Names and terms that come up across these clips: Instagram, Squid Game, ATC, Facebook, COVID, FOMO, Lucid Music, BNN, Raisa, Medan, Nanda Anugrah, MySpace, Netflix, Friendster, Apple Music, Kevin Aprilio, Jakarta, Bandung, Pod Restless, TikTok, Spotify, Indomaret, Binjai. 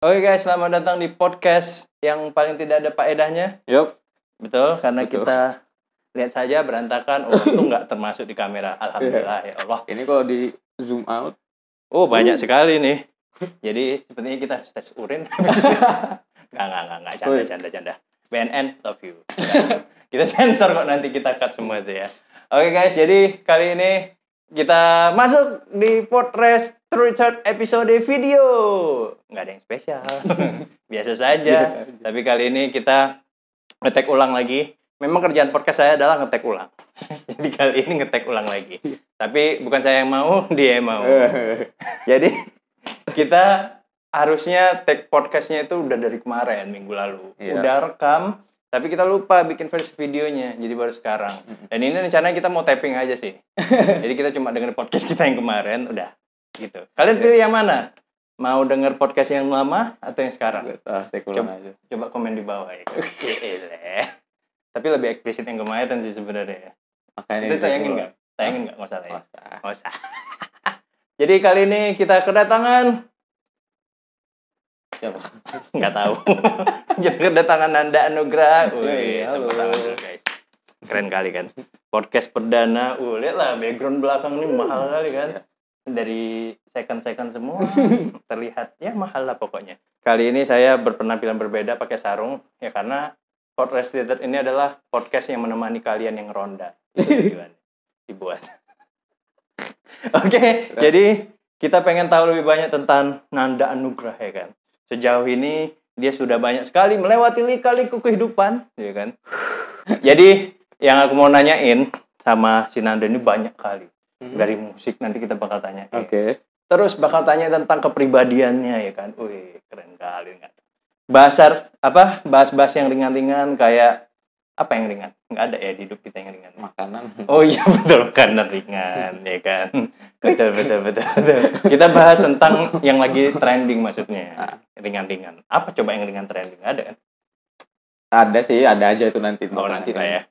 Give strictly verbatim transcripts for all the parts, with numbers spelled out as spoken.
Oke guys, selamat datang di podcast yang paling tidak ada faedahnya. Yup. Betul, karena Betul. kita lihat saja berantakan. Oh, itu nggak termasuk di kamera. Alhamdulillah, yeah. Ya Allah. Ini kalau di zoom out. Oh, banyak uh. sekali nih. Jadi, sepertinya kita harus tes urin. Nggak, nggak, nggak, nggak. Canda, canda, canda. B N N, love you. Kita sensor kok, nanti kita cut semua itu ya. Oke guys, jadi kali ini kita masuk di Pod Restless third episode video. Nggak ada yang spesial. Biasa saja. Biasa. Tapi kali ini kita nge-tag ulang lagi. Memang kerjaan podcast saya adalah nge-tag ulang. Jadi kali ini nge-tag ulang lagi. Tapi bukan saya yang mau, dia yang mau. Jadi kita harusnya tag podcastnya itu udah dari kemarin, minggu lalu. Yeah. Udah rekam, tapi kita lupa bikin versi videonya, jadi baru sekarang. Dan ini rencananya kita mau tapping aja sih. Jadi kita cuma denger podcast kita yang kemarin, udah gitu. Kalian pilih yang mana? Mau denger podcast yang lama atau yang sekarang? Ah, coba, aja. Coba komen di bawah ya. Tapi lebih eksplisit yang kemarin sih sebenarnya. Makanya itu tayangin nggak? Tayangin nggak? Nggak usah ya? Nggak usah. Jadi kali ini kita kedatangan... Siapa? Nggak tahu. Kita kedatangan Nanda Anugrah. Wih, tepuk tangan dulu guys. Keren kali kan. Podcast perdana. Uh, lihatlah background belakang ini mahal kali kan. Dari second-second semua terlihat ya mahal lah pokoknya. Kali ini saya berpenampilan berbeda pakai sarung ya, karena podcast ini adalah podcast yang menemani kalian yang ronda. Itu tujuan dibuat. Oke, okay, jadi kita pengen tahu lebih banyak tentang Nanda Anugrah ya kan. Sejauh ini dia sudah banyak sekali melewati lika-liku kehidupan, ya kan? Jadi yang aku mau nanyain sama si Nanda ini banyak kali. Mm-hmm. Dari musik nanti kita bakal tanya. Oke. Okay. Terus bakal tanya tentang kepribadiannya ya kan. Wih, keren kali kan. Bahasa apa? Bahas-bahas yang ringan-ringan kayak apa yang ringan? Enggak ada ya di hidup kita yang ringan. Makanan. Oh iya betul, makanan ringan ya kan. Betul betul betul betul. Kita bahas tentang yang lagi trending maksudnya. Ringan-ringan. Apa coba yang ringan trending? Ada kan? Ada sih, ada aja itu nanti. Oh nanti lah ya.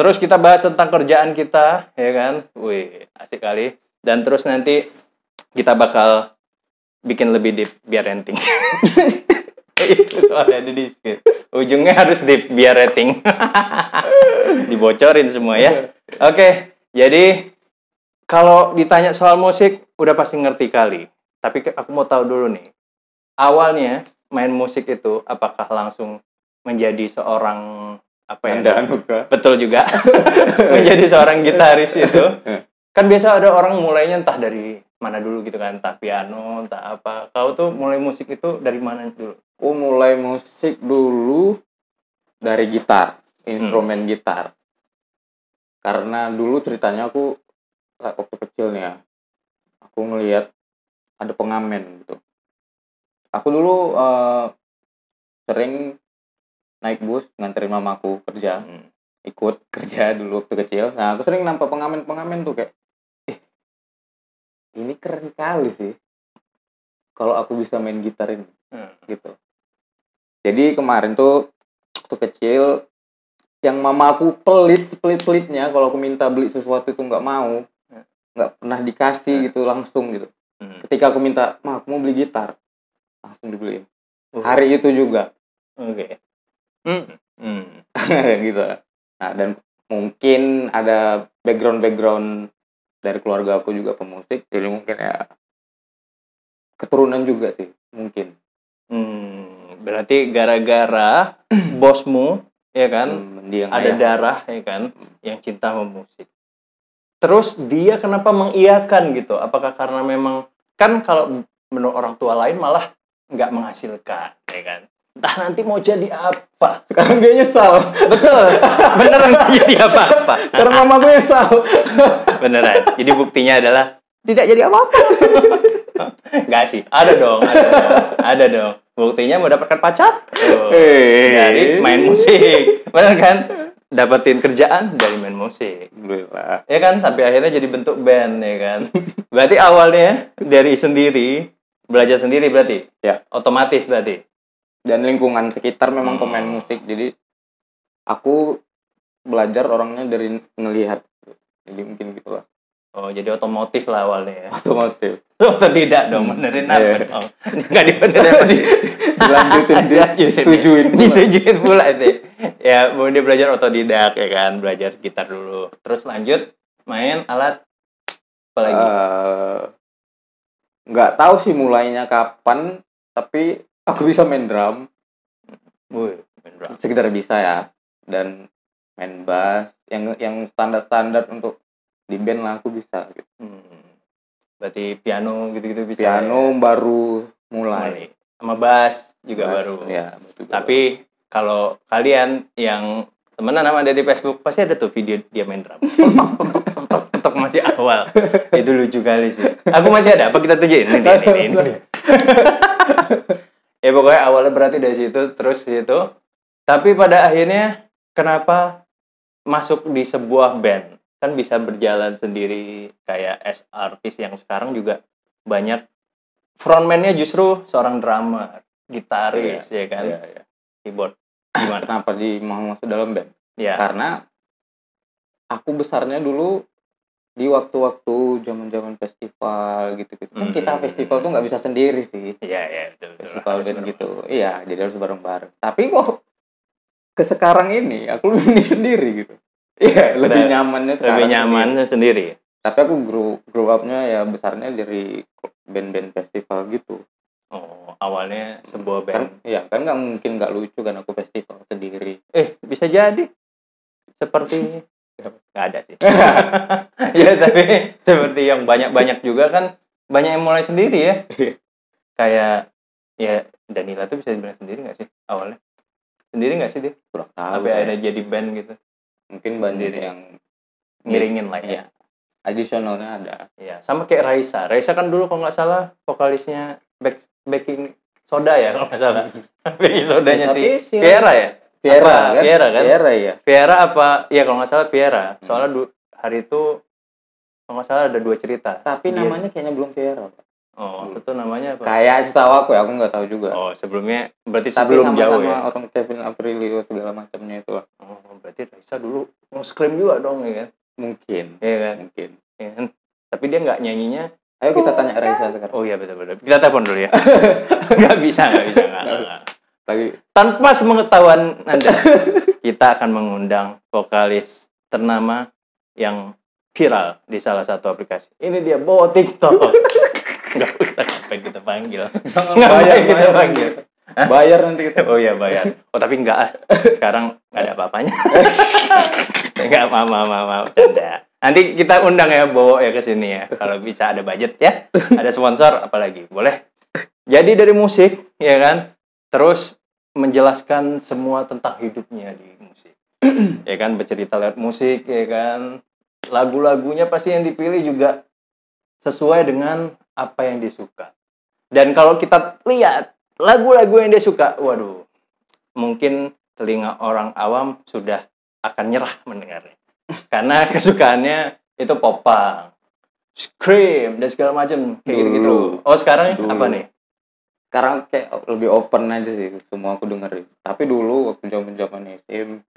Terus kita bahas tentang kerjaan kita, ya kan? Wih, asik kali. Dan terus nanti kita bakal bikin lebih deep biar renting. Itu soalnya ada di sini. Ujungnya harus deep biar rating. Dibocorin semua ya. Oke, okay, jadi kalau ditanya soal musik udah pasti ngerti kali. Tapi aku mau tahu dulu nih. Awalnya main musik itu apakah langsung menjadi seorang apa ya? Nanda Anugrah. Betul juga. Menjadi seorang gitaris itu. Kan biasa ada orang mulainya entah dari mana dulu gitu kan, entah piano, entah apa. Kau tuh mulai musik itu dari mana dulu? Aku mulai musik dulu dari gitar, instrumen hmm. gitar. Karena dulu ceritanya aku waktu kecilnya, aku ngelihat ada pengamen gitu. Aku dulu uh, sering naik bus nganterin mamaku kerja, hmm. ikut kerja dulu waktu kecil. Nah aku sering nampak pengamen-pengamen tuh kayak, ini keren kali sih kalau aku bisa main gitar ini, hmm. gitu. Jadi kemarin tuh waktu kecil yang mama aku pelit pelit-pelitnya kalau aku minta beli sesuatu itu nggak mau, nggak pernah dikasih hmm. gitu langsung gitu. Hmm. Ketika aku minta, ma aku mau beli gitar, langsung dibeliin. Uh. Hari itu juga. Oke. Okay. Hmm. Hmm. Gitu. Nah dan mungkin ada background-background dari keluarga aku juga pemusik, jadi mungkin ya keturunan juga sih mungkin. Hmm, berarti gara-gara bosmu ya kan, hmm, ada ayah. Darah ya kan, yang cinta memusik. Terus dia kenapa mengiyakan gitu? Apakah karena memang kan kalau menurut orang tua lain malah nggak menghasilkan ya kan? Entah nanti mau jadi apa. Sekarang dia nyesal. Betul. Beneran jadi apa-apa. Karena mama gue nyesal. Beneran. Jadi buktinya adalah tidak jadi apa-apa. Enggak sih. Ada dong, ada dong. Ada dong. Buktinya mau dapatkan pacar. Oh. Dari main musik. Bener kan? Dapetin kerjaan dari main musik. Alhamdulillah. Ya kan? Sampai akhirnya jadi bentuk band ya kan. Berarti awalnya dari sendiri, belajar sendiri berarti. Ya, otomatis berarti. Dan lingkungan sekitar memang hmm. pemain musik, jadi aku belajar orangnya dari ngelihat, jadi mungkin gitulah. Oh jadi otomotif lah awalnya ya. Otomotif. Tidak dong, benerin apa dong? Nggak dibenerin. Dilanjutin, disetujuin pula. Disetujuin pula itu. Ya, mau dia belajar otodidak ya kan, belajar gitar dulu. Terus lanjut main alat apa lagi? Uh, nggak tahu sih mulainya kapan, tapi aku bisa main drum. Wih, main drum. Sekitar bisa ya. Dan main bass, yang yang standar-standar untuk di band lah aku bisa gitu. Hmm. Berarti piano gitu-gitu bisa. Piano ya? Baru mulai. mulai. Sama bass juga bass, baru. Ya, tapi kalau kalian yang temenan sama dia di Facebook, pasti ada tuh video dia main drum. Tok masih awal. Itu lucu kali sih. Aku masih ada, apa kita tunjukin? Ini ini ini. Ya pokoknya awalnya berarti dari situ, terus situ. Tapi pada akhirnya kenapa masuk di sebuah band? Kan bisa berjalan sendiri kayak as artis yang sekarang juga banyak frontman-nya justru seorang drummer, gitaris yeah, ya kan, yeah, yeah. keyboard. Gimana? Kenapa di mau masuk dalam band? Yeah. Karena aku besarnya dulu di waktu-waktu zaman-zaman festival gitu-gitu. Kan mm. kita festival tuh nggak bisa sendiri sih. Iya yeah, iya yeah, betul. Festival band gitu. Iya, jadi harus bareng-bareng. Tapi kok ke sekarang ini aku lebih sendiri gitu. Iya, lebih nyamannya sekarang. Lebih nyamannya sendiri. Tapi aku grow, grow up-nya ya besarnya dari band-band festival gitu. Oh, awalnya sebuah band. Iya, kan nggak kan mungkin nggak lucu kan aku festival sendiri. Eh, bisa jadi. Seperti nggak ada sih. Ya, tapi seperti yang banyak-banyak juga kan banyak yang mulai sendiri ya. Kayak ya Danila tuh bisa dibilang sendiri nggak sih awalnya? Sendiri nggak sih dia? Kurang tahu. Tapi ada jadi band gitu. Mungkin banyak yang miringin lah ya. Additionalnya ada. Iya, sama kayak Raisa. Raisa kan dulu kalau nggak salah vokalisnya back, backing soda ya kalau nggak salah. Backing sodanya sih. Viera ya. Viera kan. Viera kan. Viera ya. Viera apa? Ya kalau nggak salah Viera. Soalnya du- hari itu kalau nggak salah ada dua cerita. Tapi Viera. Namanya kayaknya belum Viera. Oh, itu namanya apa? Kayak setahu aku ya, aku nggak tahu juga. Oh, sebelumnya berarti tapi sebelum sama-sama jauh ya. Sama orang Kevin Aprilio segala macamnya itulah. Oh, berarti Raisa dulu nge-scream juga dong ya kan? Mungkin. Iya kan? Mungkin. Ya kan? Tapi dia nggak nyanyinya. Ayo kita tanya Raisa sekarang. Oh iya betul-betul. Kita telepon dulu ya. Nggak bisa, nggak bisa nggak. Tapi tanpa sepengetahuan Anda, kita akan mengundang vokalis ternama yang viral di salah satu aplikasi. Ini dia bawa TikTok. Nggak usah sampai kita panggil. Nggak bayar kita panggil. Bayar nanti kita. Oh iya bayar. Oh tapi nggak ah. Sekarang nggak ada apa-apanya. Nggak mama-mama canda. Nanti kita undang ya Bowo ya ke sini ya. Kalau bisa ada budget ya. Ada sponsor apalagi boleh. Jadi dari musik ya kan. Terus menjelaskan semua tentang hidupnya di musik. Ya kan bercerita lewat musik ya kan. Lagu-lagunya pasti yang dipilih juga sesuai dengan apa yang disuka. Dan kalau kita lihat lagu-lagu yang dia suka, waduh, mungkin telinga orang awam sudah akan nyerah mendengarnya. Karena kesukaannya itu popang, scream, dan segala macam kayak gitu-gitu. Oh sekarang dulu. Apa nih? Sekarang kayak lebih open aja sih, semua aku dengerin. Tapi dulu waktu zaman-zaman S M P,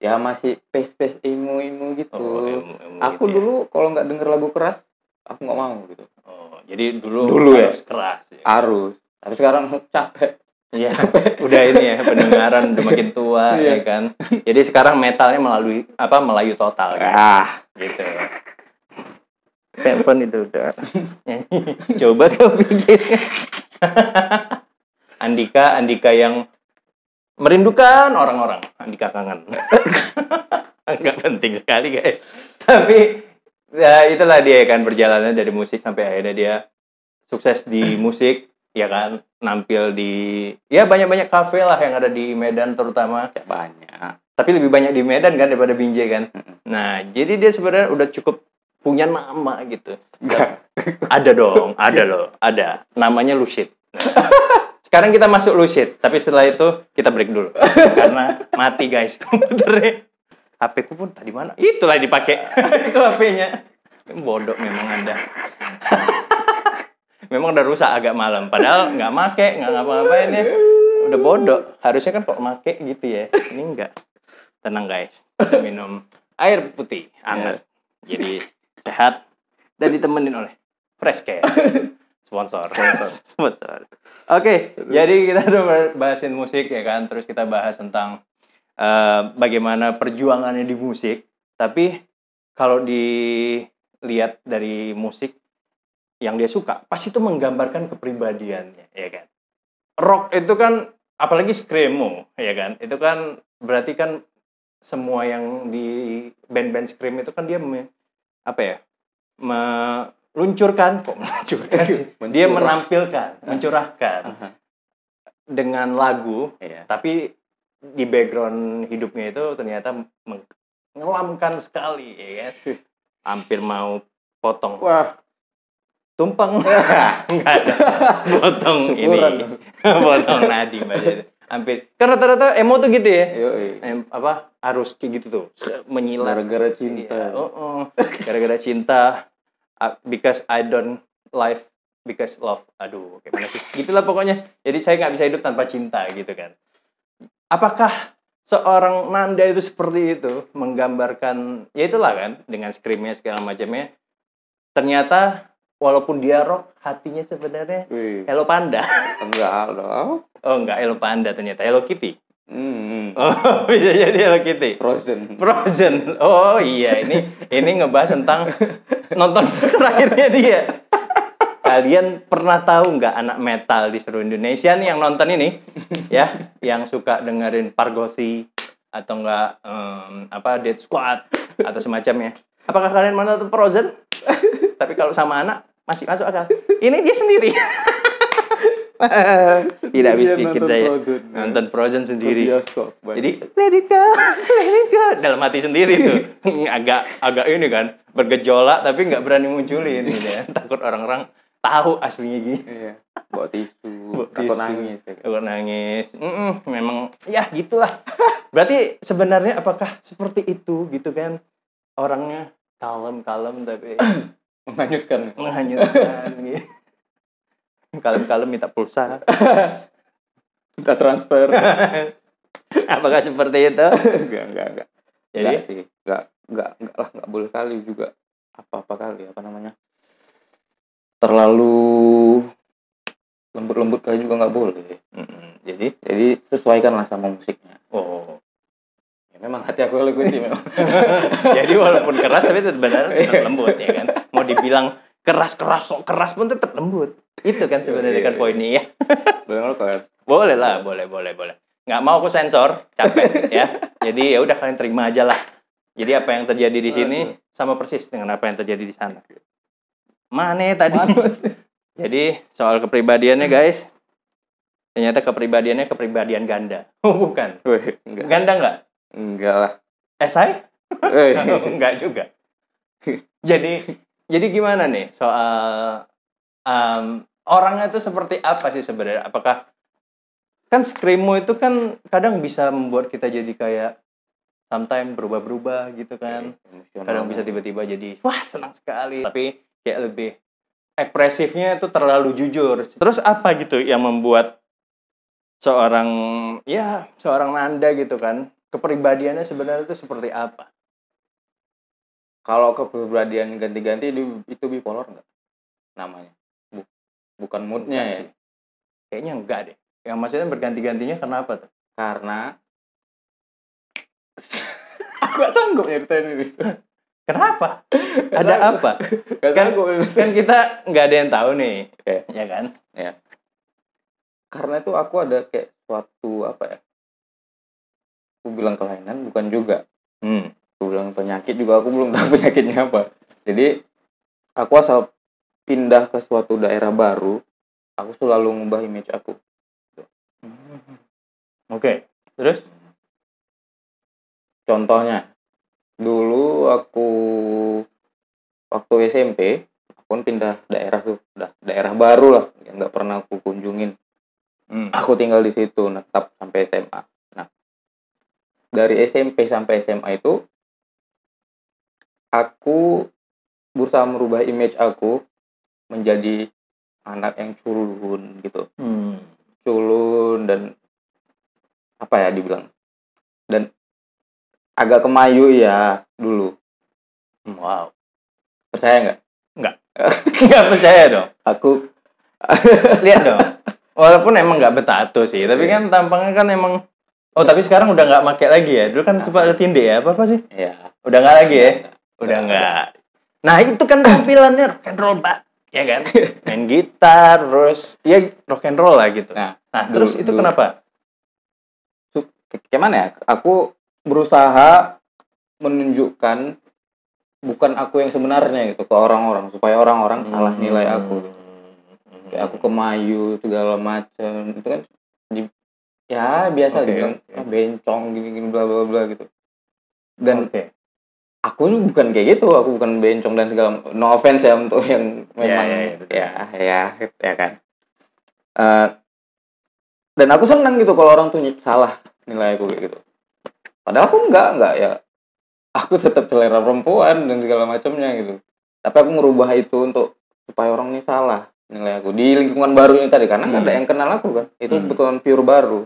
ya masih face-face emo-emo gitu. Oh, emo, emo aku gitu dulu ya. Kalau nggak denger lagu keras, aku nggak mau gitu. Oh, jadi dulu, dulu harus ya? Keras ya? Harus. Tapi sekarang capek. Iya, udah ini ya, pendengaran udah makin tua ya kan. Jadi sekarang metalnya melalui apa melayu total kan. Ah, gitu. Telepon itu udah. Coba kau pikir. Andika, Andika yang merindukan orang-orang. Andika kangen. Enggak penting sekali guys. Tapi ya itulah dia kan perjalanannya dari musik sampai akhirnya dia sukses di musik ya kan, nampil di ya banyak-banyak kafe lah yang ada di Medan terutama ya, banyak tapi lebih banyak di Medan kan daripada Binjai kan. Nah jadi dia sebenarnya udah cukup punya nama gitu. Gak. Ada dong, ada loh, ada namanya Lucid. Nah, sekarang kita masuk Lucid tapi setelah itu kita break dulu karena mati guys komputernya. H P ku pun tadi mana? Itulah dipakai. Itu H P-nya. Bodoh memang Anda. Memang udah rusak agak malam. Padahal nggak make, nggak ngapa-ngapain ya. Udah bodoh. Harusnya kan kok make gitu ya. Ini enggak. Tenang guys. Kita minum air putih hangat. Yeah. Jadi sehat dan ditemenin oleh Fresh kayak sponsor. Sponsor. Sponsor. Oke, okay, jadi kita udah bahasin musik ya kan, terus kita bahas tentang uh, bagaimana perjuangannya di musik. Tapi kalau dilihat dari musik yang dia suka, pasti itu menggambarkan kepribadiannya, ya kan. Rock itu kan, apalagi screamo, ya kan. Itu kan berarti kan semua yang di band-band scream itu kan dia me, apa ya meluncurkan kok meluncurkan dia menampilkan uh. mencurahkan uh-huh. dengan lagu, yeah. Tapi di background hidupnya itu ternyata mengelamkan sekali, ya kan? Hampir mau potong wah tumpeng nggak ada potong syukuran ini potong nadi mbak. Hampir. Karena rata-rata emo tuh gitu ya. Yoi. Em, apa arus kayak gitu tuh menyilang. Gara-gara cinta. Oh, oh. Gara-gara cinta. Because I don't live because love. Aduh, kayak mana sih? Gitulah pokoknya. Jadi saya nggak bisa hidup tanpa cinta gitu kan. Apakah seorang Nanda itu seperti itu menggambarkan? Ya itulah kan, dengan screamnya segala macamnya. Ternyata walaupun dia rock, hatinya sebenarnya wih. Hello Panda. Enggak dong. Oh, enggak Hello Panda ternyata. Hello Kitty. Mm. Oh, bisa jadi Hello Kitty. Frozen. Frozen. Oh iya, ini ini ngebahas tentang nonton terakhirnya dia. Kalian pernah tahu nggak anak metal di seluruh Indonesia nih yang nonton ini? Ya, yang suka dengerin Pargosi atau enggak um, apa Dead Squad atau semacamnya. Apakah kalian mau nonton Frozen? Tapi kalau sama anak masih masuk akal. Ini dia sendiri. Tidak habis pikir saya Frozen, nonton Frozen sendiri. Bioskop, jadi let it go, let it go. Dalam hati sendiri tuh. Agak agak ini kan, bergejolak tapi enggak berani munculin gitu ya. Takut orang-orang tahu aslinya gini. Iya. Bawa tisu, takut nangis. Takut nangis. Mm-mm, memang ya gitulah. Berarti sebenarnya apakah seperti itu gitu kan orangnya? Kalem-kalem tapi menghanyutkan menghanyutkan gitu. Kalem-kalem minta pulsa minta transfer. Apakah seperti itu? Enggak, enggak, enggak. Jadi enggak sih. Enggak, enggak, enggak lah, enggak boleh kali juga apa-apa kali apa namanya? Terlalu lembut-lembut kali juga enggak boleh. Mm-hmm. Jadi, jadi sesuaikanlah sama musiknya. Oh. Memang hati aku lagu itu memang. Jadi walaupun keras tapi tetap benar tetap lembut ya kan. Mau dibilang keras-keras sok keras pun tetap lembut. Itu kan sebenarnya kan poinnya ya. Boleh enggak kan? Boleh lah, boleh boleh boleh. Enggak mau aku sensor, capek ya. Jadi ya udah kalian terima aja lah. Jadi apa yang terjadi di sini sama persis dengan apa yang terjadi di sana. Mane tadi. Jadi soal kepribadiannya guys. Ternyata kepribadiannya kepribadian ganda. Oh bukan. Ganda enggak? Enggak lah. Esai? Enggak juga. Jadi jadi gimana nih soal um, orangnya itu seperti apa sih sebenarnya? Apakah kan screamo itu kan kadang bisa membuat kita jadi kayak sometimes berubah-berubah gitu kan. Kadang bisa tiba-tiba jadi wah senang sekali. Tapi kayak lebih ekspresifnya itu terlalu jujur. Terus apa gitu yang membuat seorang ya seorang Nanda gitu kan? Kepribadiannya sebenarnya itu seperti apa? Kalau kepribadian ganti-ganti itu bipolar nggak? Namanya? Bukan moodnya ya? Kayaknya enggak deh. Yang maksudnya berganti-gantinya karena apa tuh? Karena aku nggak sanggup nyeritain ini. Kenapa? Ada apa? Kan, kan kita nggak ada yang tahu nih, okay. Ya kan? Ya. Karena itu aku ada kayak suatu apa ya? Aku bilang kelainan bukan juga, hmm. aku bilang penyakit juga aku belum tahu penyakitnya apa. Jadi aku asal pindah ke suatu daerah baru, aku selalu ngubah image aku. Hmm. Oke, okay. Terus? Contohnya, dulu aku waktu S M P, aku kan pindah daerah tuh, dah daerah baru lah yang nggak pernah aku kunjungin. Hmm. Aku tinggal di situ, tetap sampai S M A. Dari S M P sampai S M A itu, aku berusaha merubah image aku menjadi anak yang culun gitu. Hmm. Culun dan apa ya dibilang. Dan agak kemayu ya dulu. Wow. Percaya nggak? Nggak. Gak percaya dong. Aku lihat dong. Walaupun emang gak bertato sih, tapi yeah. kan tampangnya kan emang. Oh tapi sekarang udah gak pakai lagi ya. Dulu kan sempat tindih ya, apa-apa sih? Iya yeah. Udah gak lagi ya? Udah gak. Nah itu kan tampilannya rock and roll banget. Ya kan? Main gitar, terus ya rock and roll lah gitu. Nah, nah terus dulu, itu dulu. Kenapa? Gimana ya? Aku berusaha menunjukkan bukan aku yang sebenarnya gitu ke orang-orang supaya orang-orang hmm. salah nilai aku. Kayak aku kemayu segala macam. Itu kan di, ya biasa okay, dibilang okay. bencong gini-gini bla bla bla gitu. Dan okay. aku bukan kayak gitu, aku bukan bencong dan segala, no offense ya untuk yang memang ya ya ya, ya, ya kan. Uh, dan aku senang gitu kalau orang tuh salah nilai aku kayak gitu. Padahal aku enggak, enggak ya. Aku tetap selera perempuan dan segala macamnya gitu. Tapi aku merubah itu untuk supaya orang ini salah nilai aku di lingkungan baru ini tadi karena hmm. ada yang kenal aku kan. Itu hmm. kebetulan pure baru.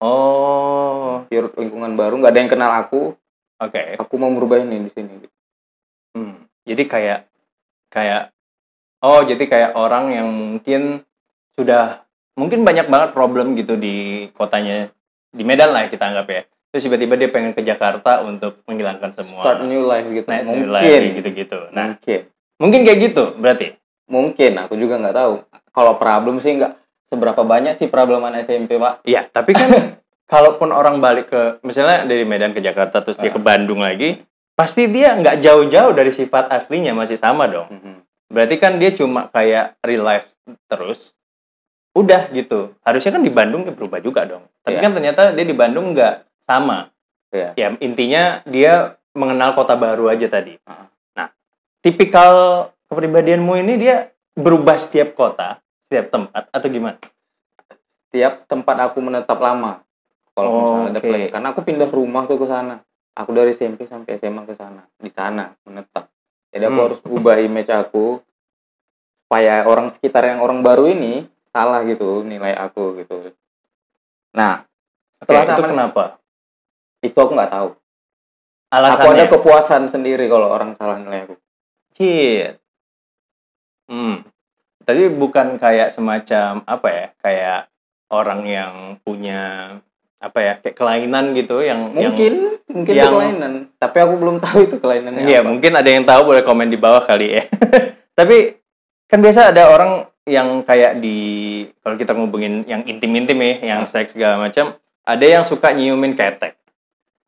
Oh, pure lingkungan baru, enggak ada yang kenal aku. Oke. Okay. Aku mau merubah ini di sini. Hmm. Jadi kayak kayak oh jadi kayak orang yang mungkin sudah mungkin banyak banget problem gitu di kotanya di Medan lah kita anggap ya. Terus tiba-tiba dia pengen ke Jakarta untuk menghilangkan semua. Start new life gitu. Nah, mungkin new life, gitu-gitu. Nah, mungkin. Mungkin kayak gitu berarti. Mungkin aku juga nggak tahu. Kalau problem sih nggak seberapa banyak sih problem anak S M P pak. Iya tapi kan. Kalaupun orang balik ke, misalnya dari Medan ke Jakarta, terus dia ke Bandung lagi, pasti dia nggak jauh-jauh dari sifat aslinya, masih sama dong. Mm-hmm. Berarti kan dia cuma kayak real life terus, udah gitu. Harusnya kan di Bandung dia berubah juga dong. Tapi yeah. kan ternyata dia di Bandung nggak sama. Yeah. Ya intinya dia mengenal kota baru aja tadi. Uh-huh. Nah, tipikal kepribadianmu ini dia berubah setiap kota, setiap tempat, atau gimana? Setiap tempat aku menetap lama. Kalau oh, misalnya ada okay. plan, karena aku pindah rumah tuh ke sana. Aku dari S M P sampai S M A ke sana, di sana menetap. Jadi aku hmm. harus ubah image aku supaya orang sekitar yang orang baru ini salah gitu nilai aku gitu. Nah, setelah okay, itu aman, kenapa? Itu aku nggak tahu. Alasannya? Aku ada kepuasan sendiri kalau orang salah nilai aku. Shit. Hmm. Tadi bukan kayak semacam apa ya? Kayak orang yang punya apa ya kayak kelainan gitu yang mungkin yang, mungkin yang, itu kelainan tapi aku belum tahu itu kelainannya iya apa. Mungkin ada yang tahu boleh komen di bawah kali ya. Tapi kan biasa ada orang yang kayak di kalau kita ngomongin yang intim-intim ya yang hmm. seks segala macam ada yang suka nyiumin ketek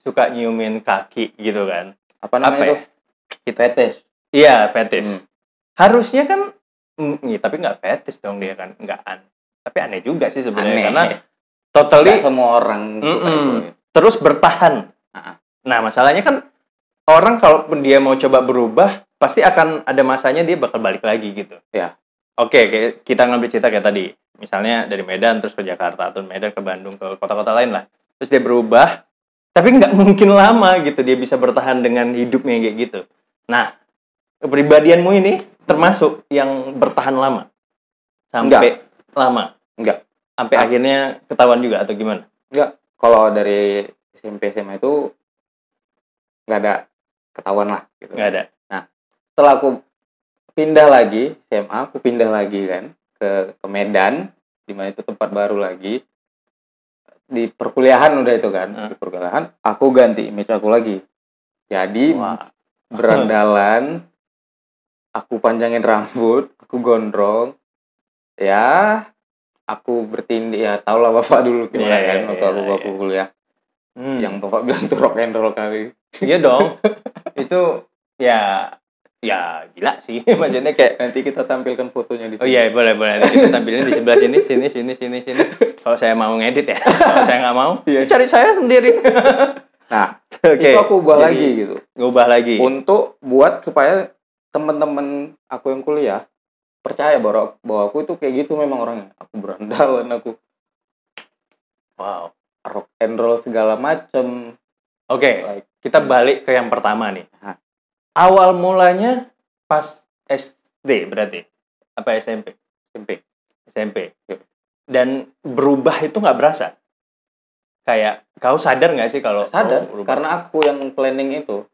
suka nyiumin kaki gitu kan apa namanya apa itu ya? Fetis iya fetis hmm. harusnya kan mm, ya, tapi nggak fetis dong dia kan nggak an tapi aneh juga sih sebenarnya karena totally gak semua orang terus bertahan. Uh-huh. Nah masalahnya kan orang kalaupun dia mau coba berubah pasti akan ada masanya dia bakal balik lagi gitu. Ya. Oke okay, kita ngambil cerita kayak tadi misalnya dari Medan terus ke Jakarta atau Medan ke Bandung ke kota-kota lain lah terus dia berubah tapi nggak mungkin lama gitu dia bisa bertahan dengan hidupnya kayak gitu. Nah kepribadianmu ini termasuk yang bertahan lama sampai enggak. Lama. Enggak. Sampai ah. akhirnya ketahuan juga atau gimana? Enggak. Kalau dari S M P S M A itu nggak ada ketahuan lah. Gitu. Nggak ada. Nah, setelah aku pindah lagi S M A, aku pindah lagi kan ke, ke Medan, di mana itu tempat baru lagi. Di perkuliahan udah itu kan, hmm. di perkuliahan. Aku ganti image aku lagi. Jadi wah. Berandalan, aku panjangin rambut, aku gondrong, ya. Aku bertindik, ya tau lah bapak dulu gimana yeah, kan, yeah, waktu yeah, aku bapak yeah. kuliah. Hmm. Yang bapak bilang tuh rock and roll kali. Iya dong, itu ya ya gila sih. Maksudnya kayak nanti kita tampilkan fotonya di sini. Oh iya yeah, boleh-boleh, nanti kita tampilin di sebelah sini, sini, sini, sini, sini. Kalau saya mau ngedit ya, kalau saya nggak mau, yeah. cari saya sendiri. Nah, okay. itu aku ubah jadi, lagi gitu. Ngubah lagi. Untuk buat supaya teman-teman aku yang kuliah, percaya bahwa, bahwa aku itu kayak gitu memang orangnya. Aku berandalan, aku wow rock and roll segala macem. Oke, okay, like, kita balik ke yang pertama nih. Hah. Awal mulanya pas S D berarti? Apa S M P? S M P. S M P. Yep. Dan berubah itu nggak berasa? Kayak, kau sadar nggak sih kalau sadar, karena aku yang planning itu.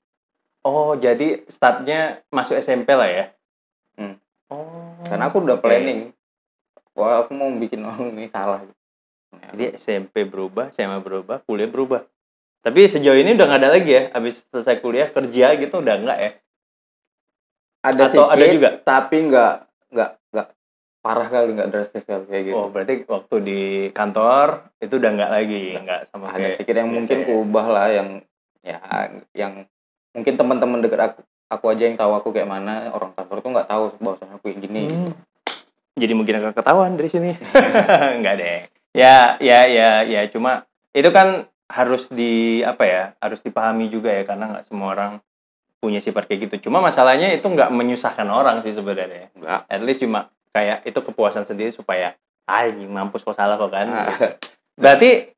Oh, jadi startnya masuk S M P lah ya? Karena aku udah planning. Okay. Wah, aku mau bikin orang ini salah. Jadi S M P berubah, S M A berubah, kuliah berubah. Tapi sejauh ini udah nggak ada lagi ya. Habis selesai kuliah kerja gitu udah nggak ya? Ada atau sikit, ada juga. Tapi nggak nggak nggak parah kali, nggak drastis kali kayak gitu. Oh, berarti waktu di kantor itu udah nggak lagi, nggak sama. Ada kayak, sikit yang mungkin kuubah lah, yang ya yang mungkin teman-teman dekat aku aku aja yang tahu aku kayak mana, orang kantor tuh nggak tahu bahwasannya aku kayak gini. Hmm. Gitu. Jadi mungkin akan ketahuan dari sini. Nggak deh. Ya, ya, ya, ya. Cuma itu kan harus di apa ya? Harus dipahami juga ya, karena nggak semua orang punya sifat kayak gitu. Cuma masalahnya itu nggak menyusahkan orang sih sebenarnya. Nggak. At least cuma kayak itu kepuasan sendiri supaya, ay, mampus kok salah kok kan. Nah. Berarti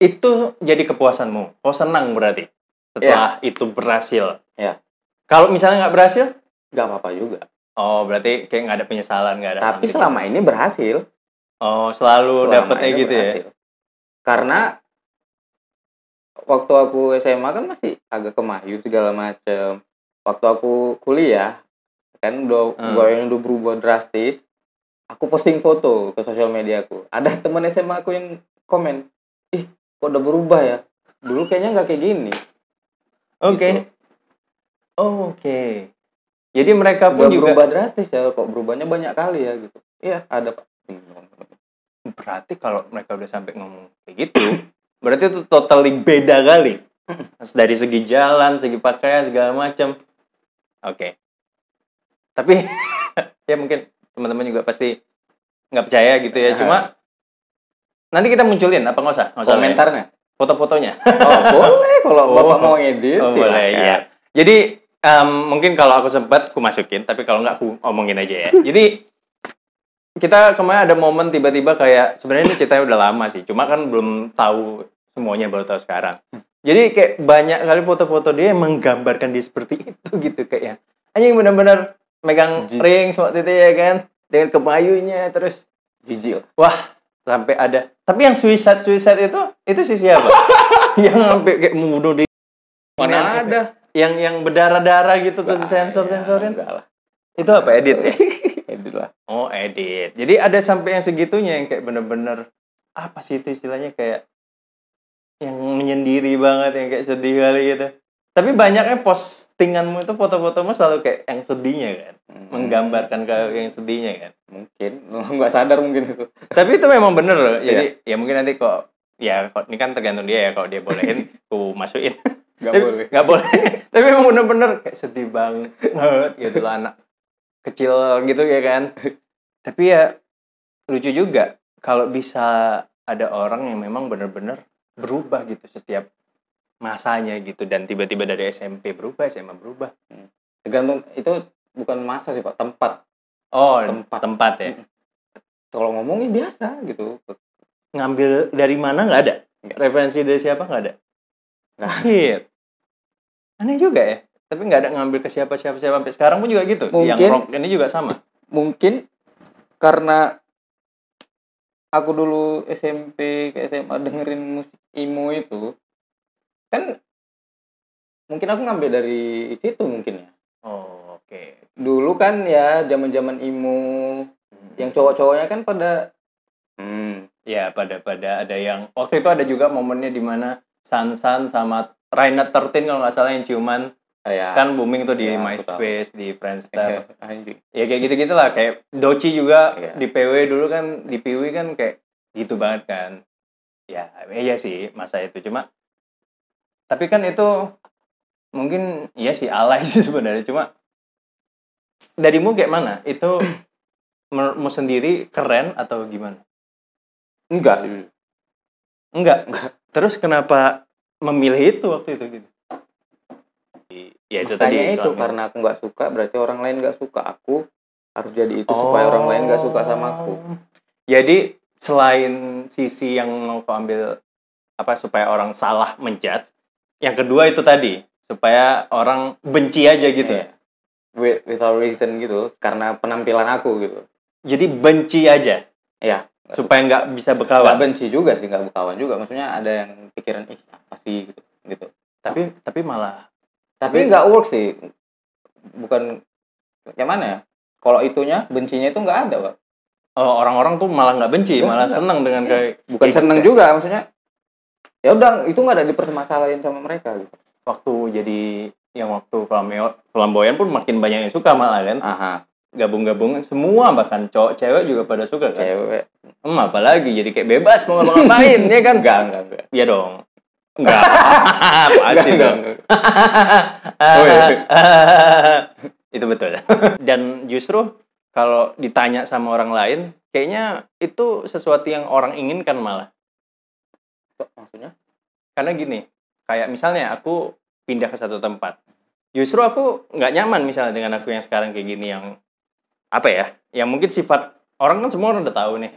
itu jadi kepuasanmu. Kau senang berarti setelah yeah. itu berhasil. Yeah. Kalau misalnya nggak berhasil, nggak apa-apa juga. Oh, berarti kayak nggak ada penyesalan, nggak ada. Tapi selama ini berhasil. Oh, selalu dapetnya gitu berhasil. Ya? Karena waktu aku S M A kan masih agak kemayu segala macem. Waktu aku kuliah, kan udah hmm. gue yang udah berubah drastis. Aku posting foto ke sosial media aku. Ada teman S M A aku yang komen, ih, kok udah berubah ya? Dulu kayaknya nggak kayak gini. Oke. Okay. Gitu. Oh, oke. Okay. Jadi mereka pun udah juga... berubah drastis ya, kok berubahnya banyak kali ya gitu. Iya, ada Pak. Berarti kalau mereka udah sampai ngomong kayak gitu, berarti itu totally beda kali. Dari segi jalan, segi pakaian, segala macam. Oke. Okay. Tapi ya mungkin teman-teman juga pasti nggak percaya gitu ya. Cuma nanti kita munculin apa nggak usah? Nggak usah komentarnya, ya? Foto-fotonya. Oh boleh kalau oh, bapak mau ngedit oh, sih. Boleh ya. Jadi um, mungkin kalau aku sempat, aku masukin. Tapi kalau nggak, aku omongin aja ya. Jadi kita kemarin ada momen tiba-tiba kayak sebenarnya ini ceritanya udah lama sih, cuma kan belum tahu semuanya, baru tahu sekarang. Jadi kayak banyak kali foto-foto dia yang menggambarkan dia seperti itu gitu, kayak anjing benar-benar megang G- ring waktu itu ya kan, dengan kebayunya terus jijik. Wah, sampai ada. Tapi yang suicide-suicide itu itu si siapa? Yang sampai kayak membunuh diri. Mana ada yang yang berdarah-darah gitu terus sensor-sensorin. Itu apa edit? Ya? Edit lah. Oh, edit. Jadi ada sampai yang segitunya, yang kayak bener-bener apa sih itu istilahnya, kayak yang menyendiri banget, yang kayak sedih kali gitu. Tapi banyaknya postinganmu itu, foto-fotomu selalu kayak yang sedihnya kan, hmm. menggambarkan kayak yang sedihnya kan. Mungkin nggak sadar mungkin itu. Tapi itu memang bener loh. Jadi yeah. ya mungkin nanti kok ya ini kan tergantung dia ya, kalau dia bolehin aku masukin. Nggak boleh. Nggak boleh. Tapi memang bener-bener kayak sedih banget gitu lah, anak kecil gitu ya kan. Tapi ya lucu juga kalau bisa ada orang yang memang benar-benar berubah gitu setiap masanya gitu, dan tiba-tiba dari S M P berubah, S M A berubah. Tergantung itu bukan masa sih Pak, tempat. Oh, tempat, tempat ya. Kalau ngomongnya biasa gitu. Ngambil dari mana nggak ada? Referensi dari siapa nggak ada? Nggak ada. Aneh juga ya. Tapi nggak ada ngambil ke siapa-siapa sampai sekarang pun juga gitu. Mungkin, yang rock ini juga sama. Mungkin karena aku dulu S M P ke S M A dengerin musik emo itu, kan mungkin aku ngambil dari situ mungkin ya. Oh, oke. Okay. Dulu kan ya zaman-zaman emo, hmm. yang cowok-cowoknya kan pada hmm, ya pada pada ada yang waktu itu ada juga momennya di mana Sansan sama Raina Tertin kalau nggak salah yang ciuman. Ya, kan booming tuh di ya, MySpace, di Friendster. Ya kayak gitu-gitu lah. Kayak Doci juga ya. Di P W dulu kan, di P W kan kayak gitu banget kan. Ya iya sih masa itu. Cuma tapi kan itu mungkin iya sih alay sih sebenarnya. Cuma darimu kayak mana? Itu menurutmu sendiri keren atau gimana? Enggak. Enggak? Enggak. Terus kenapa memilih itu waktu itu gitu? Ya itu tadi itu, karena aku nggak suka, berarti orang lain nggak suka aku, harus jadi itu oh. supaya orang lain nggak suka sama aku. Jadi selain sisi yang mau aku ambil apa supaya orang salah menjudge, yang kedua itu tadi supaya orang benci aja gitu. Yeah. With, without reason gitu, karena penampilan aku gitu. Jadi benci aja. Ya. Yeah. Supaya nggak bisa berkawan. Nggak benci juga sih, nggak berkawan juga. Maksudnya ada yang pikiran ih apa sih gitu. gitu. Tapi tapi malah Tapi nggak work sih, bukan, kayak mana ya? Kalau itunya, bencinya itu nggak ada, Pak. Oh, orang-orang tuh malah nggak benci, ya, malah enggak. seneng dengan kayak... Bukan kayak seneng juga, sih. Maksudnya. Ya udah, itu nggak ada dipermasalahin sama mereka. Gitu. Waktu jadi, yang waktu Flamboyan pun makin banyak yang suka malah kan. Aha. Gabung-gabung, semua bahkan cowok, cewek juga pada suka kan. Cewek. Hmm, apalagi, jadi kayak bebas mau ngapa-ngapain, ya kan? Enggak, enggak, enggak. Iya dong. Enggak. Pasti dong. Oh, ya. Itu betul. Dan justru kalau ditanya sama orang lain, kayaknya itu sesuatu yang orang inginkan malah. Maksudnya? Karena gini, kayak misalnya aku pindah ke satu tempat. Justru aku nggak nyaman misalnya dengan aku yang sekarang kayak gini, yang apa ya? Yang mungkin sifat orang kan semua orang udah tahu nih.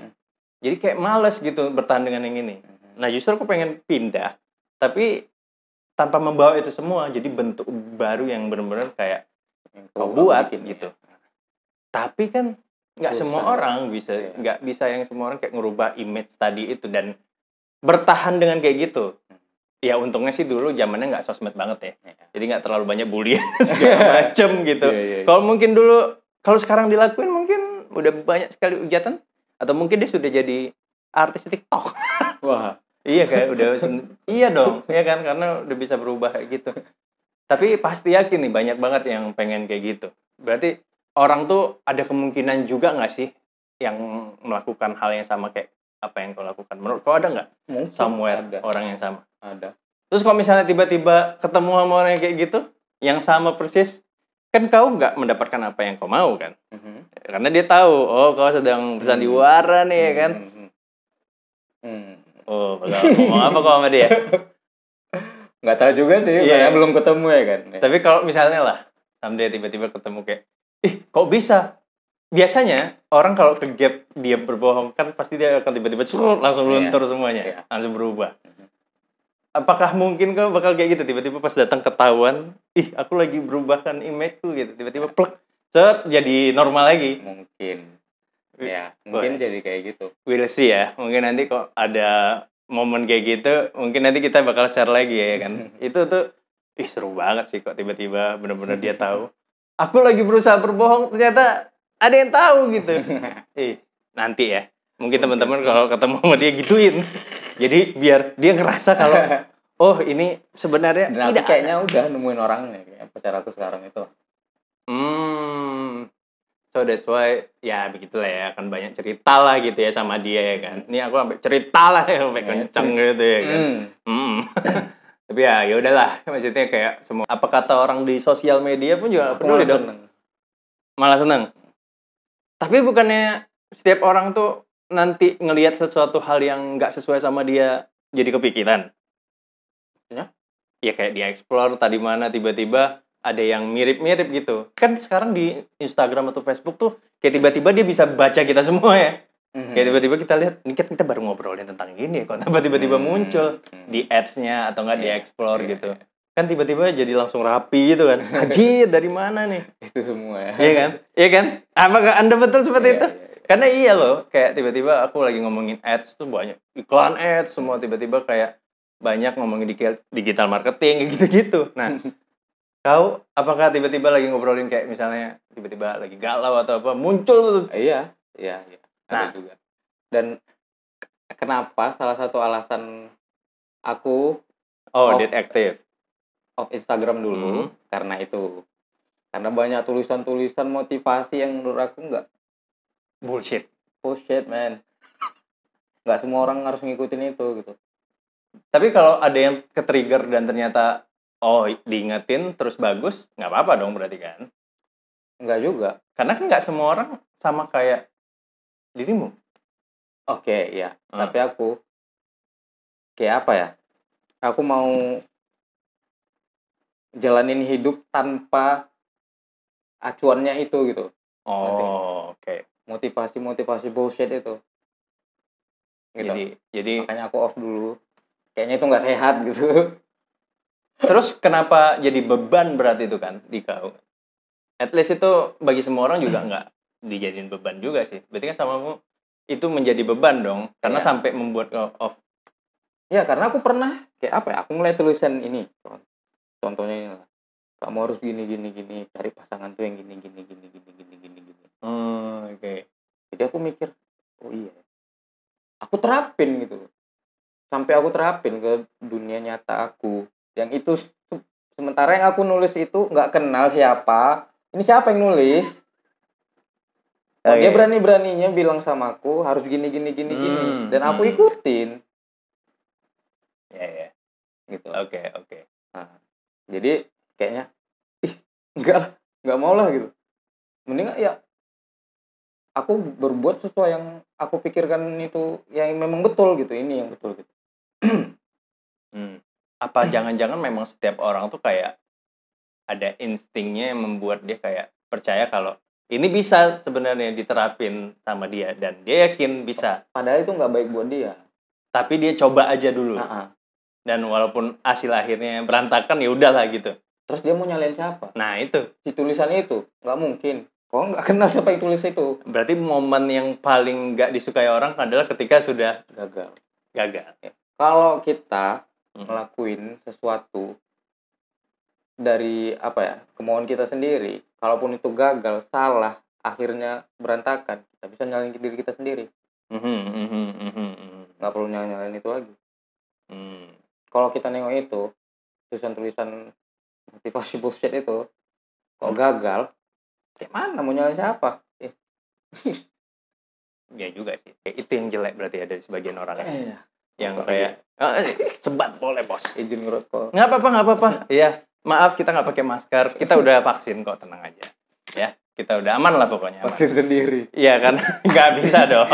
Jadi kayak malas gitu bertahan dengan yang ini. Nah, justru aku pengen pindah, tapi tanpa membawa itu semua. Jadi bentuk baru yang benar-benar kayak kau buat gitu. Ya. Tapi kan nggak semua orang bisa, nggak ya. bisa yang semua orang kayak ngerubah image tadi itu dan bertahan dengan kayak gitu. Ya untungnya sih dulu zamannya nggak sosmed banget ya, ya. Jadi nggak terlalu banyak bullying segala macem gitu. Ya, ya, ya. Kalau mungkin dulu, kalau sekarang dilakuin mungkin udah banyak sekali ujatan atau mungkin dia sudah jadi artis TikTok. Wah, iya kayak udah, iya dong, iya kan karena udah bisa berubah kayak gitu. Tapi pasti yakin nih banyak banget yang pengen kayak gitu. Berarti orang tuh ada kemungkinan juga nggak sih yang melakukan hal yang sama kayak apa yang kau lakukan? Menurut kau ada nggak? Somewhere ada. Orang yang sama. Ada. Terus kalau misalnya tiba-tiba ketemu sama orang yang kayak gitu, yang sama persis, kan kau nggak mendapatkan apa yang kau mau kan? Mm-hmm. Karena dia tahu, oh kau sedang bersandiwara nih ya kan? Mm-hmm. Mm. Oh, kalau ngomong apa kau sama dia? Nggak tahu juga sih, yeah. Belum ketemu ya kan. Tapi kalau misalnya lah, sampai tiba-tiba ketemu kayak, ih kok bisa? Biasanya orang kalau ke gap dia berbohong kan pasti dia akan tiba-tiba curut, langsung luntur yeah. semuanya, yeah. langsung berubah. Apakah mungkin kau bakal kayak gitu tiba-tiba pas datang ketahuan, ih aku lagi berubahkan image tuh gitu, tiba-tiba plek, set jadi normal lagi. Mungkin, ya mungkin But, jadi kayak gitu. We'll see ya, mungkin nanti kok ada momen kayak gitu, mungkin nanti kita bakal share lagi ya kan. Itu tuh, ih seru banget sih kok tiba-tiba benar-benar dia tahu. Aku lagi berusaha berbohong, ternyata ada yang tahu gitu. Ih, nanti ya. Mungkin teman-teman kalau ketemu sama dia gituin. Jadi biar dia ngerasa kalau oh ini sebenarnya nah, tidak kayaknya udah nemuin orangnya kayak pacar aku sekarang itu. Hmm. So that's why ya begitulah ya, akan banyak cerita lah gitu ya sama dia ya kan. Ini aku sampai cerita lah ya, sampai kenceng gitu ya kan. Mm. Tapi ya ya udahlah, maksudnya kayak semua apa kata orang di sosial media pun juga peduli dong. Seneng. Malah seneng. Tapi bukannya setiap orang tuh nanti ngelihat sesuatu hal yang nggak sesuai sama dia jadi kepikiran. Ya? Ya kayak dia explore tadi mana tiba-tiba ada yang mirip-mirip gitu. Kan sekarang di Instagram atau Facebook tuh kayak tiba-tiba dia bisa baca kita semua ya. Mm-hmm. Kayak tiba-tiba kita lihat, ini kita baru ngobrolin tentang ini ya. Kok tiba-tiba mm-hmm. muncul di ads-nya atau nggak yeah. di explore yeah. gitu. Kan tiba-tiba jadi langsung rapi gitu kan. Haji dari mana nih? Itu semua ya. Iya kan? Iya kan? Apakah Anda betul seperti yeah, itu? Yeah, yeah. Karena iya loh. Kayak tiba-tiba aku lagi ngomongin ads tuh banyak. Iklan ads semua tiba-tiba kayak banyak ngomongin digital marketing gitu-gitu. Nah, kau apakah tiba-tiba lagi ngobrolin kayak misalnya tiba-tiba lagi galau atau apa muncul tuh? Iya, iya, iya. Ada nah. juga. Dan kenapa salah satu alasan aku oh, off, date active. Off Instagram dulu hmm. karena itu. Karena banyak tulisan-tulisan motivasi yang menurut aku enggak bullshit. Bullshit, man. Enggak semua orang harus ngikutin itu gitu. Tapi kalau ada yang ke-trigger dan ternyata oh diingetin terus bagus, nggak apa-apa dong berarti kan? Nggak juga. Karena kan nggak semua orang sama kayak dirimu. Oke, okay, ya. Hmm. Tapi aku kayak apa ya? Aku mau jalanin hidup tanpa acuannya itu gitu. Oh, oke. Okay. Motivasi-motivasi bullshit itu. Gitu. Jadi, jadi makanya aku off dulu. Kayaknya itu nggak sehat gitu. Terus kenapa jadi beban berarti itu kan di kau? At least itu bagi semua orang juga nggak dijadiin beban juga sih. Berarti kan sama aku itu menjadi beban dong. Karena ya. Sampai membuat kau off. Ya karena aku pernah kayak apa ya? Aku mulai tulisan ini. Contohnya ini lah. Kamu harus gini gini gini. Cari pasangan tuh yang gini gini gini gini gini gini. Hmm, oke. Okay. Jadi aku mikir, oh iya, aku terapin gitu. Sampai aku terapin ke dunia nyata aku. Yang itu, sementara yang aku nulis itu nggak kenal siapa. Ini siapa yang nulis? Oh, okay. Dia berani-beraninya bilang sama aku, harus gini, gini, gini, hmm, gini. Dan aku hmm. ikutin. Ya, yeah, ya. Yeah. Gitu. Oke, okay, oke. Okay. Nah, jadi kayaknya, ih, enggak lah. Enggak mau lah gitu. Mending ya, aku berbuat sesuai yang aku pikirkan itu, yang memang betul gitu. Ini yang betul gitu. hmm. Apa jangan-jangan memang setiap orang tuh kayak ada instingnya yang membuat dia kayak percaya kalau ini bisa sebenarnya diterapin sama dia. Dan dia yakin bisa. Padahal itu nggak baik buat dia. Tapi dia coba aja dulu. Uh-uh. Dan walaupun hasil akhirnya berantakan, ya udahlah gitu. Terus dia mau nyalain siapa? Nah itu. Si tulisan itu? Nggak mungkin. Kok nggak kenal siapa yang tulis itu? Berarti momen yang paling nggak disukai orang adalah ketika sudah... Gagal. Gagal. Ya. Kalau kita hmm. ngelakuin sesuatu dari apa ya, kemauan kita sendiri, kalaupun itu gagal, salah, akhirnya berantakan, kita bisa nyalain diri kita sendiri. Mm-hmm, mm-hmm, mm-hmm. Nggak perlu nyalain itu lagi. Mm. Kalau kita nengok itu tulisan-tulisan motivasi bullshit itu, kok gagal, kayak mana mau nyalain siapa? Eh. Ya juga sih. Itu yang jelek berarti ada sebagian orang ya. Eh, yang kayak oh, sebat boleh bos. Izin ngerut kok. Nggak apa-apa, nggak apa-apa. Iya. Maaf kita nggak pakai masker, kita udah vaksin kok, tenang aja ya, kita udah aman lah pokoknya, aman. Vaksin sendiri iya kan, nggak bisa dong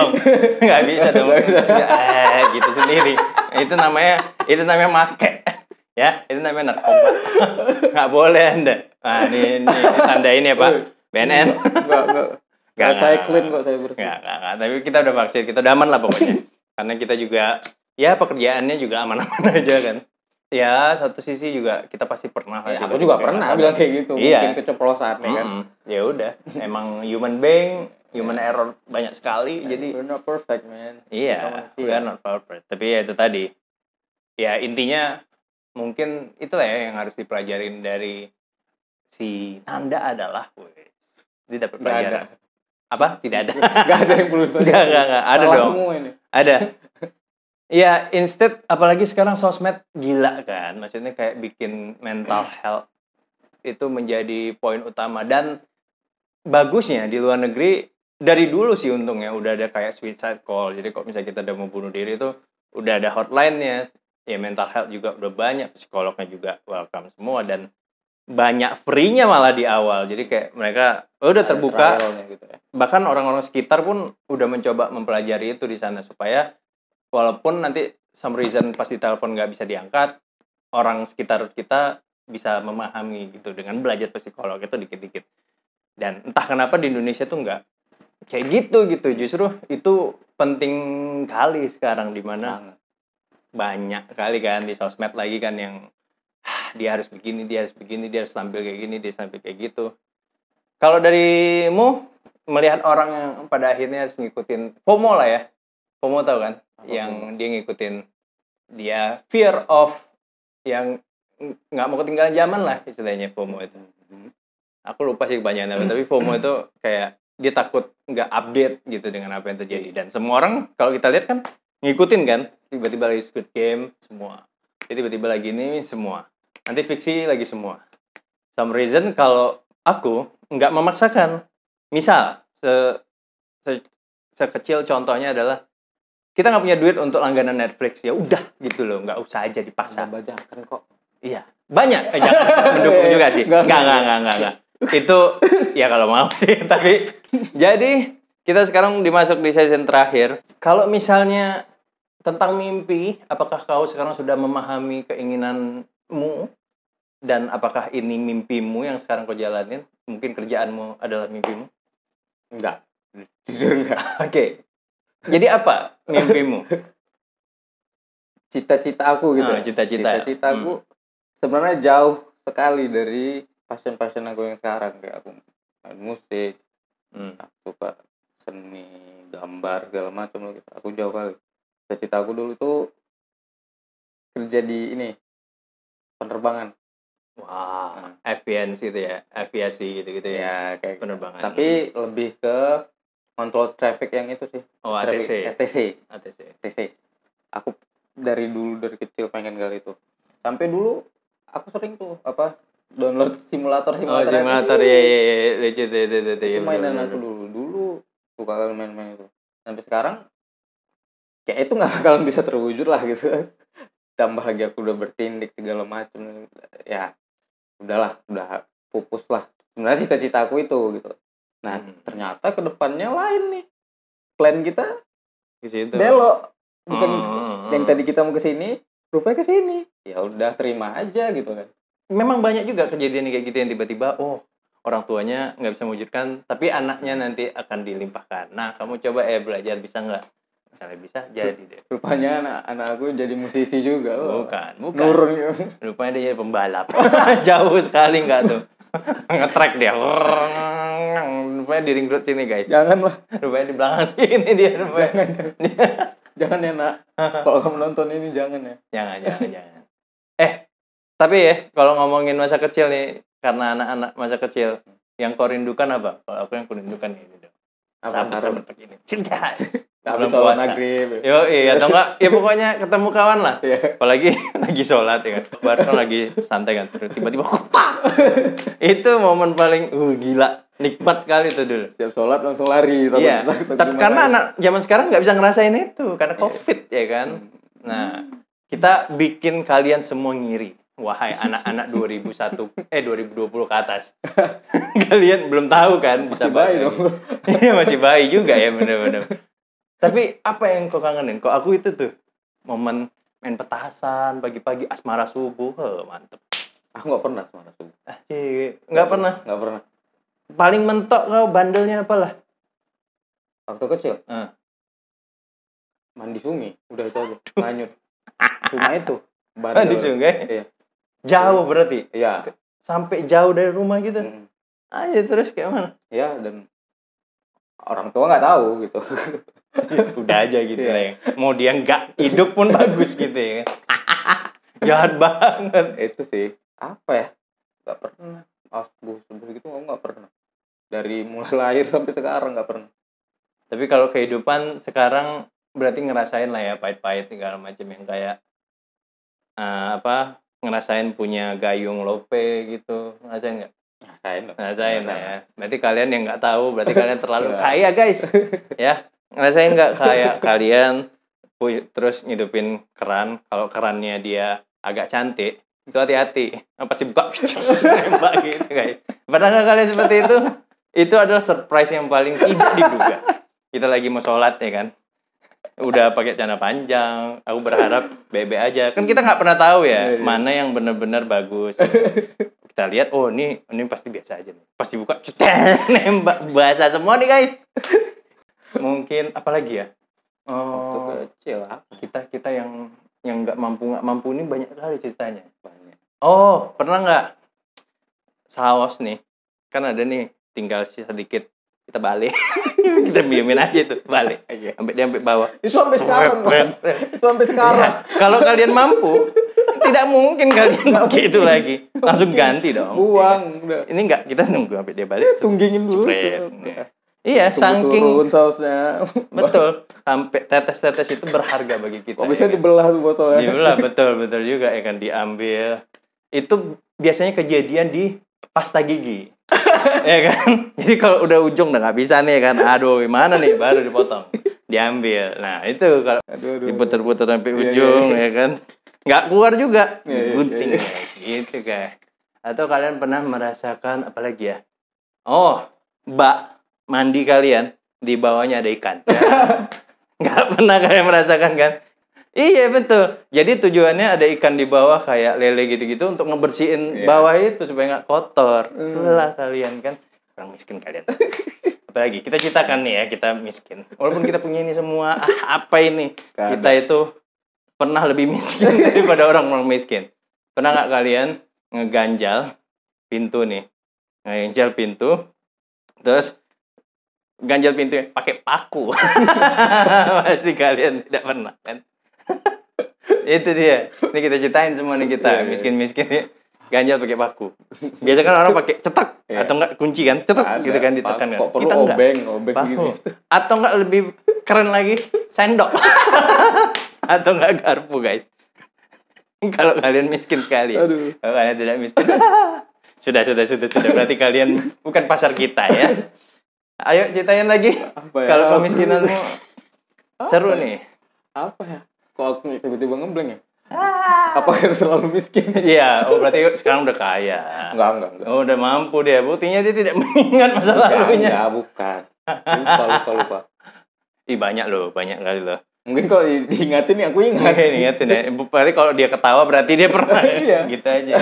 nggak bisa dong eh, gitu sendiri, itu namanya itu namanya make ya, itu namanya narkoba, nggak boleh anda. Nah ini, ini tandain ya Pak B N N, nggak nggak nggak saya clean kok, saya bersih, nggak nggak tapi kita udah vaksin, kita udah aman lah pokoknya, karena kita juga ya pekerjaannya juga aman-aman aja kan. Ya, satu sisi juga kita pasti pernah ya, aku juga pernah masalah. Bilang kayak gitu, iya. Mungkin keceplosan mm-hmm. kan. Ya udah, emang human being, human yeah. error banyak sekali. And jadi we're not perfect, man. Iya, we are not perfect. Tapi ya itu tadi. Ya, intinya mungkin itulah ya yang harus dipelajarin dari si Nanda adalah wes. Dia dapat pelajaran. Apa? Tidak ada. Enggak ada yang perlu dipelajari. Enggak, enggak, enggak. Ada dong. Ini. Ada. Ya, instead, apalagi sekarang sosmed gila kan. Maksudnya kayak bikin mental health itu menjadi poin utama. Dan bagusnya di luar negeri, dari dulu sih untungnya udah ada kayak suicide call. Jadi kalau misalnya kita udah mau bunuh diri itu udah ada hotline-nya. Ya, mental health juga udah banyak. Psikolognya juga welcome semua. Dan banyak free-nya malah di awal. Jadi kayak mereka oh, udah terbuka. Gitu ya. Bahkan orang-orang sekitar pun udah mencoba mempelajari itu di sana. Supaya... Walaupun nanti some reason pas ditelepon nggak bisa diangkat, orang sekitar kita bisa memahami gitu dengan belajar psikolog itu dikit-dikit. Dan entah kenapa di Indonesia tuh nggak kayak gitu gitu. Justru itu penting kali sekarang di mana banyak kali kan di sosmed lagi kan yang ah, dia harus begini, dia harus begini, dia harus tampil kayak gini, dia tampil kayak gitu. Kalau darimu melihat orang yang pada akhirnya harus ngikutin FOMO lah ya. FOMO tau kan? Yang dia ngikutin dia fear of yang nggak mau ketinggalan zaman lah istilahnya FOMO itu. Aku lupa sih kebanyakan apa, tapi FOMO itu kayak dia takut nggak update gitu dengan apa yang terjadi. Dan semua orang kalau kita lihat kan ngikutin kan, tiba-tiba lagi Squid Game semua, tiba-tiba lagi ini semua, nanti fiksi lagi semua. Some reason kalau aku nggak memaksakan, misal se, se, sekecil contohnya adalah kita nggak punya duit untuk langganan Netflix, ya udah gitu loh, nggak usah aja dipaksa. Banyak kan kok. Iya, banyak. Eh, jangan mendukung juga sih. Nggak, nggak, nggak, nggak, nggak. Itu ya kalau mau sih. Tapi jadi kita sekarang dimasuk di season terakhir. Kalau misalnya tentang mimpi, apakah kau sekarang sudah memahami keinginanmu dan apakah ini mimpimu yang sekarang kau jalanin? Mungkin kerjaanmu adalah mimpimu? Enggak, jujur enggak. Oke. Okay. Jadi apa mimpimu? Cita-cita aku gitu. Oh, cita-cita. Cita-cita aku hmm. sebenarnya jauh sekali dari passion-passion aku yang sekarang. Kayak aku main musik, hmm. aku suka seni, gambar, segala macam loh. Aku jauh kali. Cita-cita aku dulu tuh kerja di ini penerbangan. Wah, wow. F P S itu ya, aviasi gitu-gitu ya, ya kayak penerbangan. Tapi gitu. Lebih ke kontrol traffic yang itu sih. Oh, traffic, A T C. A T C. A T C. Aku dari dulu dari kecil pengen gali itu. Sampai dulu aku sering tuh apa download simulator-simulator. Oh, simulator ya ya ya, legit legit. Itu mainan aku dulu. Dulu suka main-main itu. Sampai sekarang kayak itu nggak bakalan bisa terwujud lah gitu. Tambah lagi aku udah bertindik segala macam ya. Udahlah, udah pupus lah. Sebenarnya cita-cita aku itu gitu. Nah, hmm. ternyata kedepannya lain nih. Plan kita ke situ. Belok. Bukan hmm. yang tadi kita mau ke sini, rupanya ke sini. Ya udah terima aja gitu kan. Memang banyak juga kejadian kayak gitu yang tiba-tiba oh, orang tuanya nggak bisa mewujudkan, tapi anaknya nanti akan dilimpahkan. Nah, kamu coba eh belajar bisa nggak? Kalau bisa jadi deh. Rupanya anak anak aku jadi musisi juga. Oh. Bukan, bukan. Nurun. Rupanya dia jadi pembalap. Jauh sekali nggak tuh. Nge-track dia. Rupanya di ring road sini guys. Janganlah. Rupanya di belakang sini dia. Rupanya. Jangan. Dia. Jangan ya nak. Kalau kamu nonton ini jangan ya. Jangan, jangan, jangan. Eh, tapi ya kalau ngomongin masa kecil nih, karena anak-anak masa kecil yang kau rindukan apa? Kalau aku yang aku rindukan ini dong. Sahabat-sahabat begini. Cinta. Belum puasa. Yo, iya atau enggak? Ya pokoknya ketemu kawan lah. Apalagi lagi sholat ya kan. Bareng lagi santai kan. Tiba-tiba kupak. Itu momen paling uh gila, nikmat kali itu dulu. Setiap sholat langsung lari. Iya. Karena anak zaman sekarang nggak bisa ngerasain itu karena COVID ya kan. Nah, kita bikin kalian semua ngiri. Wahai anak-anak dua ribu satu eh dua ribu dua puluh ke atas. Kalian belum tahu kan bisa bayi dong. Iya, masih bayi juga ya benar-benar. Tapi apa yang kau kangenin? Kok aku itu tuh momen main petasan pagi-pagi asmara subuh. Heh, mantep. Aku enggak pernah asmara subuh. Ah, sih, enggak pernah. Enggak pernah. Paling mentok kau bandelnya apalah? Waktu kecil. Heeh. Mandi sungai, udah itu aja. Nganyut. Cuma itu. Bandel. Mandi sungai. Iya. Jauh berarti? Iya. Sampai jauh dari rumah gitu? Mm. Aja terus kayak mana? Iya, dan orang tua nggak tahu gitu. Udah aja gitu lah ya. Mau dia nggak hidup pun bagus gitu ya. Jahat banget. Itu sih, apa ya? Nggak pernah. Subuh-subuh gitu aku nggak pernah. Dari mulai lahir sampai sekarang nggak pernah. Tapi kalau kehidupan sekarang berarti ngerasain lah ya pahit-pahit segala macam yang kayak uh, apa? Ngerasain punya gayung lope gitu, ngerasain nggak? Ngerasain loh. Ngerasain lah ya. Berarti kalian yang nggak tahu, berarti kalian terlalu kaya guys, ya. Ngerasain nggak kayak kalian pu- terus nyidupin keran, kalau kerannya dia agak cantik, itu hati-hati, apa sih buka tembak gitu guys. Padahal kalian seperti itu, itu adalah surprise yang paling tidak diduga. Kita lagi mau sholat ya kan. Udah pakai celana panjang, aku berharap bebe aja. Kan kita nggak pernah tahu ya, mana yang benar-benar bagus. Kita lihat, oh ini, ini pasti biasa aja nih. Pasti buka, nembak bahasa semua nih guys. Mungkin apalagi ya? Oh, kecil lah. Kita kita yang yang nggak mampu nggak mampu ini banyak kali ceritanya. Banyak. Oh, pernah nggak? Saos nih, kan ada nih, tinggal sisa dikit. Kita balik, kita diemin aja tuh balik, sampai dia sampai bawah. Itu sampai sekarang, itu sampai sekarang. Ya, kalau kalian mampu, tidak mungkin kalian pakai itu lagi. Langsung ganti dong. Buang. Ya. Ini enggak, kita nunggu sampai dia balik. Tuh. Tunggingin dulu. Ya. Iya, saking turun sausnya. Betul, sampai tetes-tetes itu berharga bagi kita. Kok bisa ya, dibelah tuh botolnya? Dibelah, betul, betul juga ya kan diambil. Itu biasanya kejadian di pasta gigi. Ya kan, jadi kalau udah ujung udah nggak bisa nih kan, aduh gimana nih, baru dipotong, diambil. Nah itu kalau diputer-puter sampai ujung ya, ya, ya. Ya kan, nggak keluar juga, gunting ya, ya, ya, ya. Gitu kayak. Atau kalian pernah merasakan apalagi ya? Oh, bak mandi kalian di bawahnya ada ikan. Nggak pernah kalian merasakan kan? Iya betul. Jadi tujuannya ada ikan di bawah kayak lele gitu-gitu untuk ngebersihin yeah. bawah itu supaya nggak kotor. Itulah mm. kalian kan orang miskin kalian. Apalagi kita ceritakan nih ya kita miskin. Walaupun kita punya ini semua, ah, apa ini? Kada. Kita itu pernah lebih miskin daripada orang-orang miskin. Pernah nggak kalian ngeganjal pintu nih? Ngeganjal pintu, terus ganjal pintunya pakai paku. Pasti kalian tidak pernah kan? Itu dia. Ini kita ceritain semua nih kita miskin-miskin ya. ganjal pakai paku. Biasa kan orang pakai cetek yeah. atau enggak kunci kan, cetek ada, gitu kan ditekan kan. Kok perlu kita enggak obeng, obeng gitu. Atau enggak lebih keren lagi sendok. Atau enggak garpu, guys. Kalau kalian miskin sekali. Aduh. Kalau kalian tidak miskin. sudah, sudah, sudah, sudah berarti kalian bukan pasar kita ya. Ayo ceritain lagi. Ya? Kalau kemiskinanmu seru ya? Nih. Apa ya? Kok aku tiba-tiba ngebleng ya? Ah. Apa kita terlalu miskin? Iya, oh berarti sekarang udah kaya. Enggak, enggak, enggak. Oh, udah mampu dia. Buktinya dia tidak mengingat masa bukan, lalunya. Enggak, bukan. Lupa, lupa, lupa. Ih, banyak loh, banyak kali loh. Mungkin kalau diingatin ya aku ingat. Iya, diingatin ya. Berarti kalau dia ketawa berarti dia pernah. Iya. Gitu aja.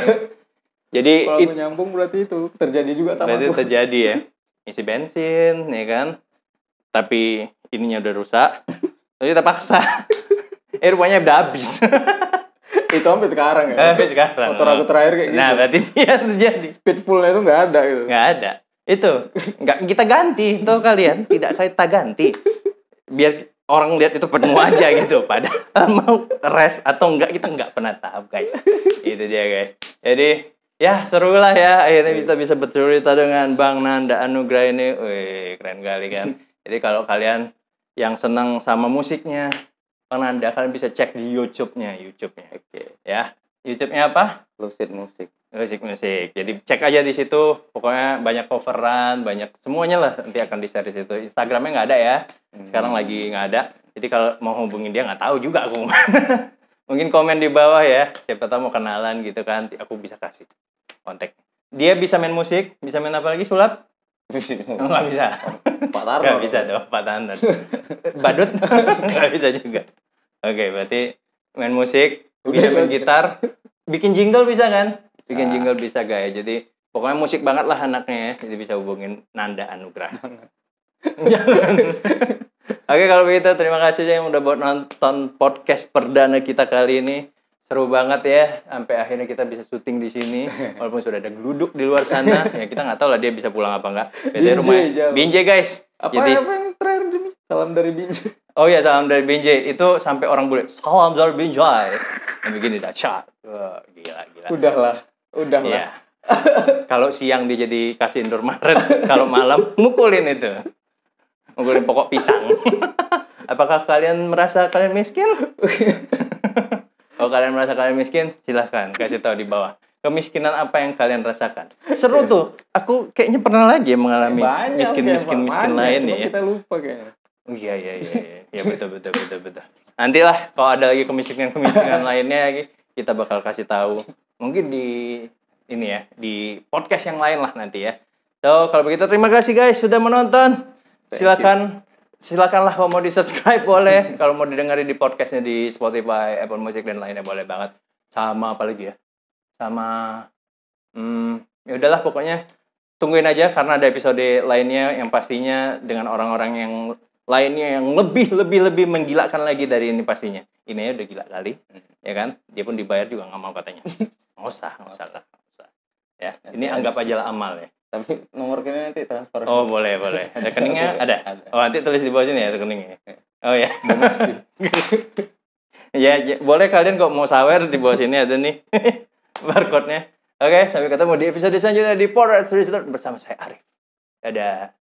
Jadi kalau it... menyambung berarti itu terjadi juga sama berarti aku. Berarti terjadi ya. Isi bensin, ya kan. Tapi ininya udah rusak. Tapi terpaksa. Eh, rupanya udah habis. Itu sampai sekarang ya. Sampai sekarang. Motor aku terakhir kayak gitu. Nah, berarti dia sejadi speedfulnya itu enggak ada gitu. Enggak ada. Itu enggak kita ganti tuh kalian, tidak kita ganti. Biar orang lihat itu penuh aja gitu. Padahal mau rest atau enggak kita enggak pernah tahu, guys. Itu dia, guys. Jadi, ya seru lah ya. Akhirnya kita bisa bercerita dengan Bang Nanda Anugrah ini. Wih, keren kali kan. Jadi kalau kalian yang senang sama musiknya Bang Nanda, kalian bisa cek di YouTube-nya, YouTube-nya. Oke. Okay. Ya, YouTube-nya apa? Lucid Music. Lucid Music. Jadi cek aja di situ. Pokoknya banyak coveran, banyak semuanya lah nanti akan di-share di situ. Instagram-nya enggak ada ya. Sekarang hmm. lagi enggak ada. Jadi kalau mau hubungin dia enggak tahu juga aku. Mungkin komen di bawah ya. Siapa tahu mau kenalan gitu kan. Aku bisa kasih kontak. Dia bisa main musik, bisa main apa lagi sulap? Enggak bisa. Pak Tarno. Enggak bisa dong, Pak Tarno. Badut enggak bisa juga. Oke, okay, berarti main musik, bisa main gitar, bikin jingle bisa kan? Bikin jingle bisa, guys. Jadi pokoknya musik banget lah anaknya ya. Jadi bisa hubungin Nanda Anugrah. Jangan. Oke, okay, kalau begitu terima kasih yang udah buat nonton podcast perdana kita kali ini. Seru banget ya, sampai akhirnya kita bisa syuting di sini, walaupun sudah ada geluduk di luar sana, ya kita nggak tahu lah dia bisa pulang apa nggak. Binjai rumahnya. Jauh. Binjai guys. Apa, jadi, apa yang terakhir demi? Salam dari Binjai. Oh iya, salam dari Binjai itu sampai orang bule. Salam dari Binjai. Yang begini dahsyat. Wah, gila gila. Udahlah, udahlah. Ya. Kalau siang dia jadi kasih Indomaret, kalau malam mukulin itu, mukulin pokok pisang. Apakah kalian merasa kalian miskin? Kalau kalian merasa kalian miskin, silahkan kasih tahu di bawah. Kemiskinan apa yang kalian rasakan? Seru tuh. Aku kayaknya pernah lagi mengalami banyak, miskin-miskin miskin lain ya. Kita lupa kayaknya. Iya iya iya iya. Ya betul betul betul betul. Nantilah kalau ada lagi kemiskinan-kemiskinan lainnya lagi, kita bakal kasih tahu. Mungkin di ini ya, di podcast yang lain lah nanti ya. So, kalau begitu terima kasih guys sudah menonton. Silakan Silakanlah kalau mau di-subscribe boleh. Kalau mau didengarin di podcastnya di Spotify, Apple Music, dan lainnya boleh banget. Sama apa lagi ya? Sama... Hmm, ya udahlah pokoknya tungguin aja karena ada episode lainnya yang pastinya dengan orang-orang yang lainnya yang lebih-lebih-lebih menggilakan lagi dari ini pastinya. Ini ya udah gila kali, ya kan? Dia pun dibayar juga nggak mau katanya. Nggak usah, nggak usah lah. Ya, ini anggap aja lah amal ya. Tapi nomor rekeningnya nanti transfer. Oh boleh boleh. Rekeningnya ada? Ada. Oh nanti tulis di bawah sini ya rekeningnya. Oh ya. ya, ya boleh kalian kok mau sawer di bawah sini ada nih barcode nya. Oke okay, sampai ketemu di episode selanjutnya di Pod Restless bersama saya Arif. Dadah.